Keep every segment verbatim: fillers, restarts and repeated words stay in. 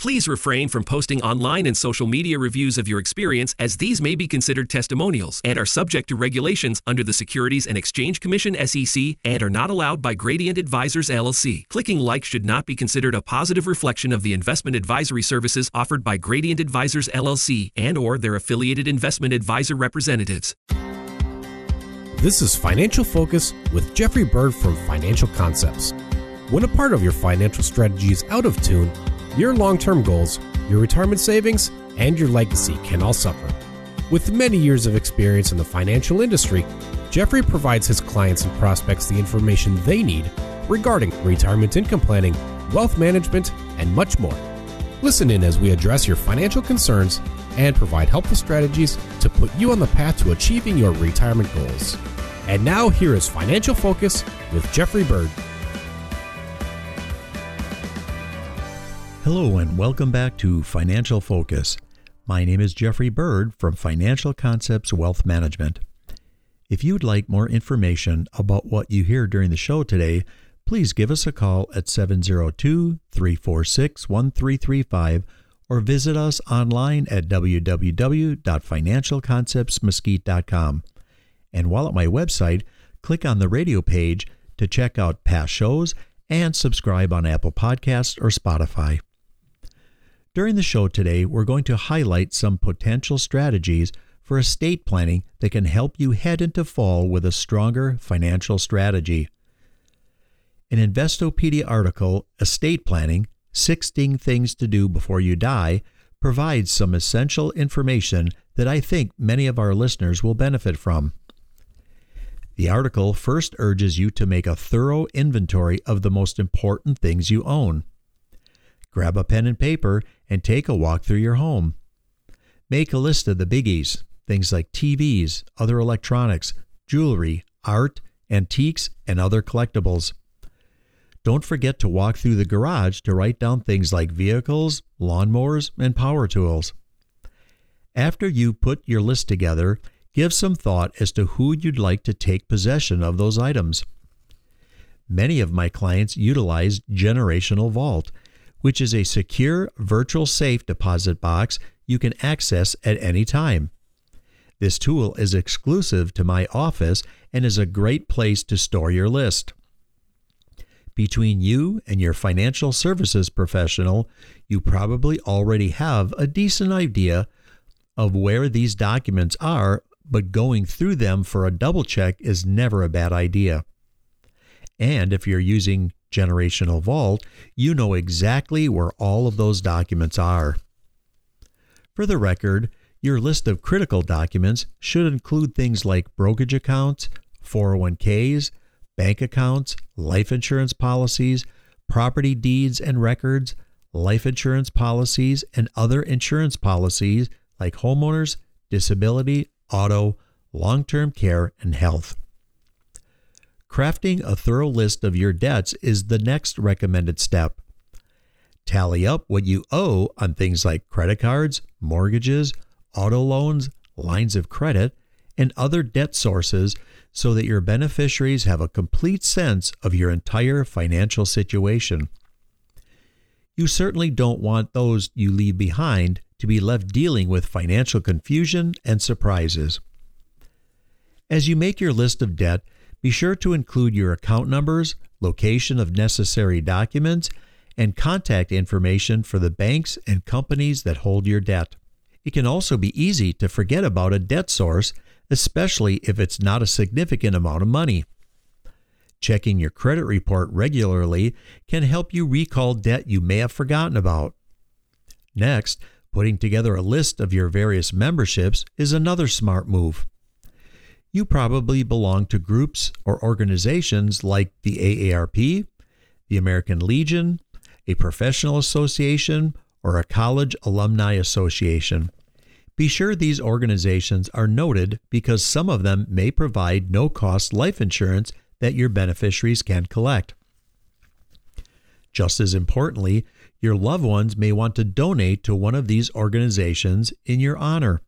Please refrain from posting online and social media reviews of your experience, as these may be considered testimonials and are subject to regulations under the Securities and Exchange Commission S E C and are not allowed by Gradient Advisors L L C. Clicking like should not be considered a positive reflection of the investment advisory services offered by Gradient Advisors L L C and or their affiliated investment advisor representatives. This is Financial Focus with Jeffrey Bird from Financial Concepts. When a part of your financial strategy is out of tune, your long-term goals, your retirement savings, and your legacy can all suffer. With many years of experience in the financial industry, Jeffrey provides his clients and prospects the information they need regarding retirement income planning, wealth management, and much more. Listen in as we address your financial concerns and provide helpful strategies to put you on the path to achieving your retirement goals. And now, here is Financial Focus with Jeffrey Bird. Hello and welcome back to Financial Focus. My name is Jeffrey Bird from Financial Concepts Wealth Management. If you'd like more information about what you hear during the show today, please give us a call at seven zero two, three four six, one three three five or visit us online at w w w dot financial concepts mesquite dot com. And while at my website, click on the radio page to check out past shows and subscribe on Apple Podcasts or Spotify. During the show today, we're going to highlight some potential strategies for estate planning that can help you head into fall with a stronger financial strategy. An Investopedia article, Estate Planning, sixteen Things to Do Before You Die, provides some essential information that I think many of our listeners will benefit from. The article first urges you to make a thorough inventory of the most important things you own. Grab a pen and paper and take a walk through your home. Make a list of the biggies, things like T Vs, other electronics, jewelry, art, antiques, and other collectibles. Don't forget to walk through the garage to write down things like vehicles, lawnmowers, and power tools. After you put your list together, give some thought as to who you'd like to take possession of those items. Many of my clients utilize Generational Vault, which is a secure virtual safe deposit box you can access at any time. This tool is exclusive to my office and is a great place to store your list. Between you and your financial services professional, you probably already have a decent idea of where these documents are, but going through them for a double check is never a bad idea. And if you're using Generational Vault, you know exactly where all of those documents are. For the record, your list of critical documents should include things like brokerage accounts, four oh one k's, bank accounts, life insurance policies, property deeds and records, life insurance policies, and other insurance policies like homeowners, disability, auto, long-term care, and health. Crafting a thorough list of your debts is the next recommended step. Tally up what you owe on things like credit cards, mortgages, auto loans, lines of credit, and other debt sources so that your beneficiaries have a complete sense of your entire financial situation. You certainly don't want those you leave behind to be left dealing with financial confusion and surprises. As you make your list of debt, be sure to include your account numbers, location of necessary documents, and contact information for the banks and companies that hold your debt. It can also be easy to forget about a debt source, especially if it's not a significant amount of money. Checking your credit report regularly can help you recall debt you may have forgotten about. Next, putting together a list of your various memberships is another smart move. You probably belong to groups or organizations like the A A R P, the American Legion, a professional association, or a college alumni association. Be sure these organizations are noted because some of them may provide no-cost life insurance that your beneficiaries can collect. Just as importantly, your loved ones may want to donate to one of these organizations in your honor.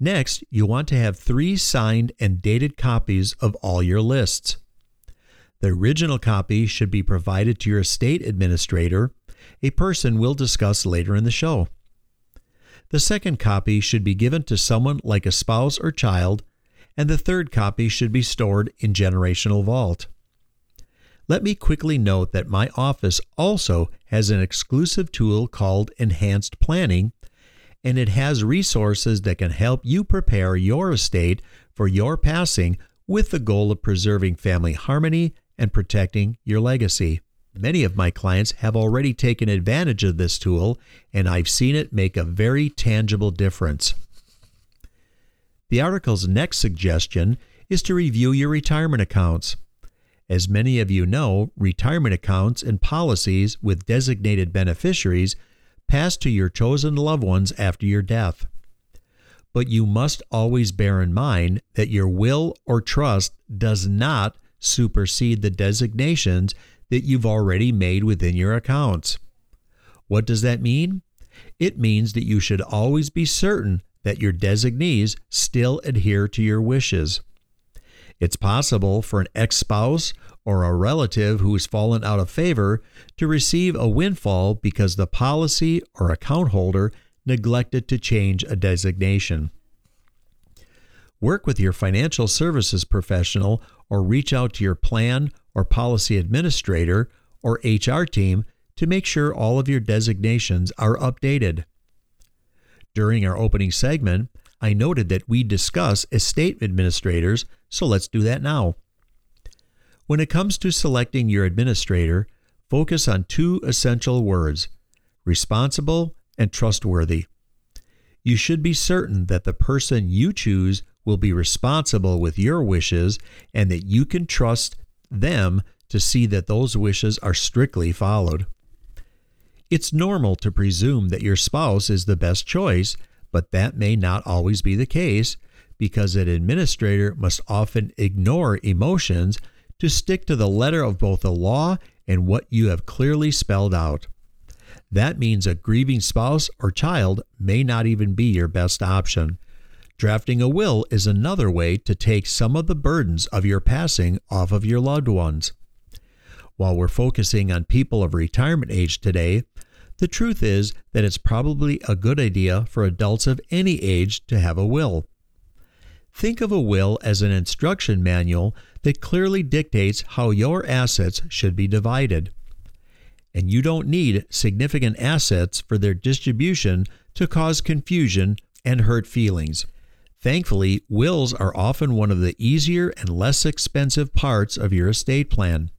Next, you want to have three signed and dated copies of all your lists. The original copy should be provided to your estate administrator, a person we'll discuss later in the show. The second copy should be given to someone like a spouse or child, and the third copy should be stored in Generational Vault. Let me quickly note that my office also has an exclusive tool called Enhanced Planning, and it has resources that can help you prepare your estate for your passing with the goal of preserving family harmony and protecting your legacy. Many of my clients have already taken advantage of this tool, and I've seen it make a very tangible difference. The article's next suggestion is to review your retirement accounts. As many of you know, retirement accounts and policies with designated beneficiaries pass to your chosen loved ones after your death. But you must always bear in mind that your will or trust does not supersede the designations that you've already made within your accounts. What does that mean? It means that you should always be certain that your designees still adhere to your wishes. It's possible for an ex-spouse or a relative who has fallen out of favor to receive a windfall because the policy or account holder neglected to change a designation. Work with your financial services professional or reach out to your plan or policy administrator or H R team to make sure all of your designations are updated. During our opening segment, I noted that we discuss estate administrators, so let's do that now. When it comes to selecting your administrator, focus on two essential words: responsible and trustworthy. You should be certain that the person you choose will be responsible with your wishes and that you can trust them to see that those wishes are strictly followed. It's normal to presume that your spouse is the best choice, but that may not always be the case because an administrator must often ignore emotions to stick to the letter of both the law and what you have clearly spelled out. That means a grieving spouse or child may not even be your best option. Drafting a will is another way to take some of the burdens of your passing off of your loved ones. While we're focusing on people of retirement age today, the truth is that it's probably a good idea for adults of any age to have a will. Think of a will as an instruction manual that clearly dictates how your assets should be divided. And you don't need significant assets for their distribution to cause confusion and hurt feelings. Thankfully, wills are often one of the easier and less expensive parts of your estate plan.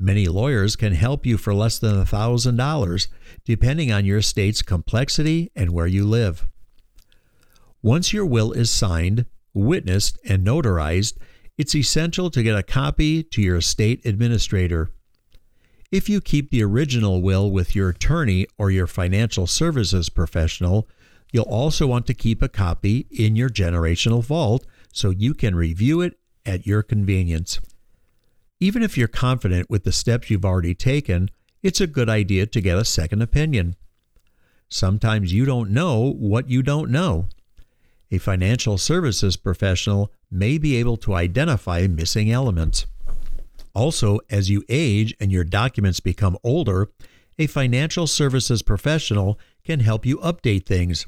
Many lawyers can help you for less than one thousand dollars, depending on your estate's complexity and where you live. Once your will is signed, witnessed, and notarized, it's essential to get a copy to your estate administrator. If you keep the original will with your attorney or your financial services professional, you'll also want to keep a copy in your Generational Vault so you can review it at your convenience. Even if you're confident with the steps you've already taken, it's a good idea to get a second opinion. Sometimes you don't know what you don't know. A financial services professional may be able to identify missing elements. Also, as you age and your documents become older, a financial services professional can help you update things,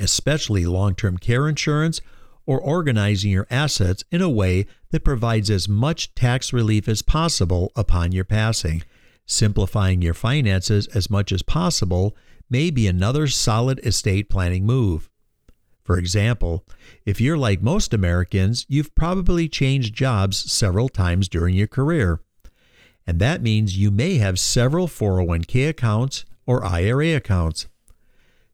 especially long-term care insurance or organizing your assets in a way that provides as much tax relief as possible upon your passing. Simplifying your finances as much as possible may be another solid estate planning move. For example, if you're like most Americans, you've probably changed jobs several times during your career. And that means you may have several four oh one k accounts or I R A accounts.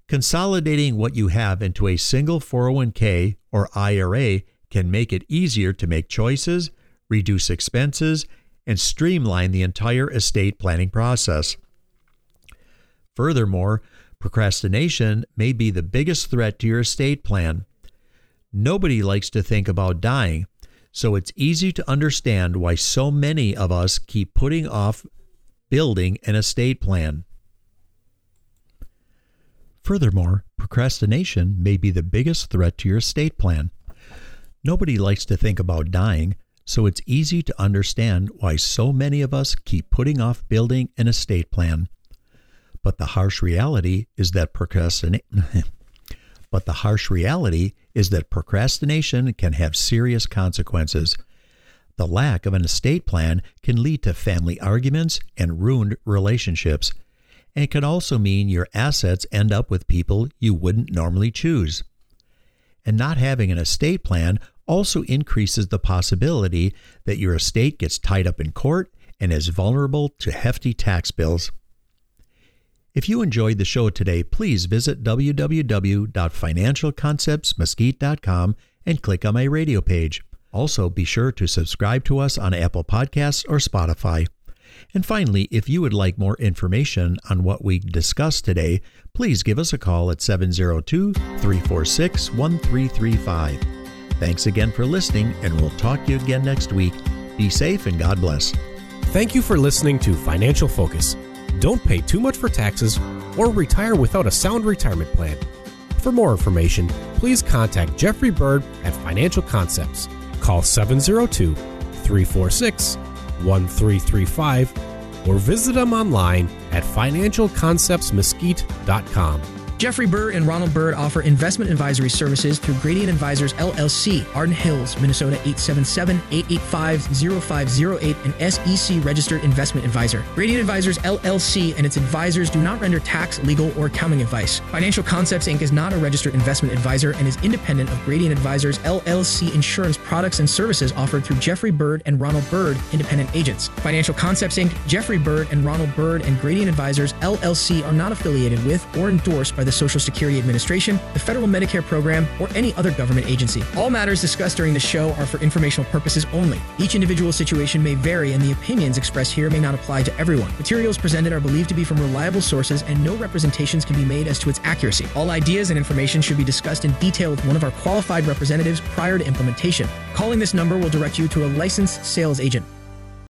Consolidating what you have into a single four oh one k or I R A can make it easier to make choices, reduce expenses, and streamline the entire estate planning process. Furthermore, procrastination may be the biggest threat to your estate plan. Nobody likes to think about dying, so it's easy to understand why so many of us keep putting off building an estate plan. Furthermore, procrastination may be the biggest threat to your estate plan. Nobody likes to think about dying, so it's easy to understand why so many of us keep putting off building an estate plan. But the harsh reality is that procrastination But the harsh reality is that procrastination can have serious consequences. The lack of an estate plan can lead to family arguments and ruined relationships, and can also mean your assets end up with people you wouldn't normally choose. And not having an estate plan also increases the possibility that your estate gets tied up in court and is vulnerable to hefty tax bills. If you enjoyed the show today, please visit w w w dot financial concepts mesquite dot com and click on my radio page. Also, be sure to subscribe to us on Apple Podcasts or Spotify. And finally, if you would like more information on what we discussed today, please give us a call at seven oh two, three four six, one three three five. Thanks again for listening, and we'll talk to you again next week. Be safe and God bless. Thank you for listening to Financial Focus. Don't pay too much for taxes or retire without a sound retirement plan. For more information, please contact Jeffrey Bird at Financial Concepts. Call seven oh two, three four six, one three three five or visit them online at financial concepts mesquite dot com. Jeffrey Bird and Ronald Bird offer investment advisory services through Gradient Advisors, L L C, Arden Hills, Minnesota, eight seven seven, eight eight five, zero five zero eight, an S E C-registered investment advisor. Gradient Advisors, L L C, and its advisors do not render tax, legal, or accounting advice. Financial Concepts, Incorporated is not a registered investment advisor and is independent of Gradient Advisors, L L C insurance products and services offered through Jeffrey Bird and Ronald Bird, independent agents. Financial Concepts, Incorporated, Jeffrey Bird and Ronald Bird, and Gradient Advisors, L L C are not affiliated with or endorsed by the the Social Security Administration, the Federal Medicare Program, or any other government agency. All matters discussed during the show are for informational purposes only. Each individual situation may vary, and the opinions expressed here may not apply to everyone. Materials presented are believed to be from reliable sources, and no representations can be made as to its accuracy. All ideas and information should be discussed in detail with one of our qualified representatives prior to implementation. Calling this number will direct you to a licensed sales agent.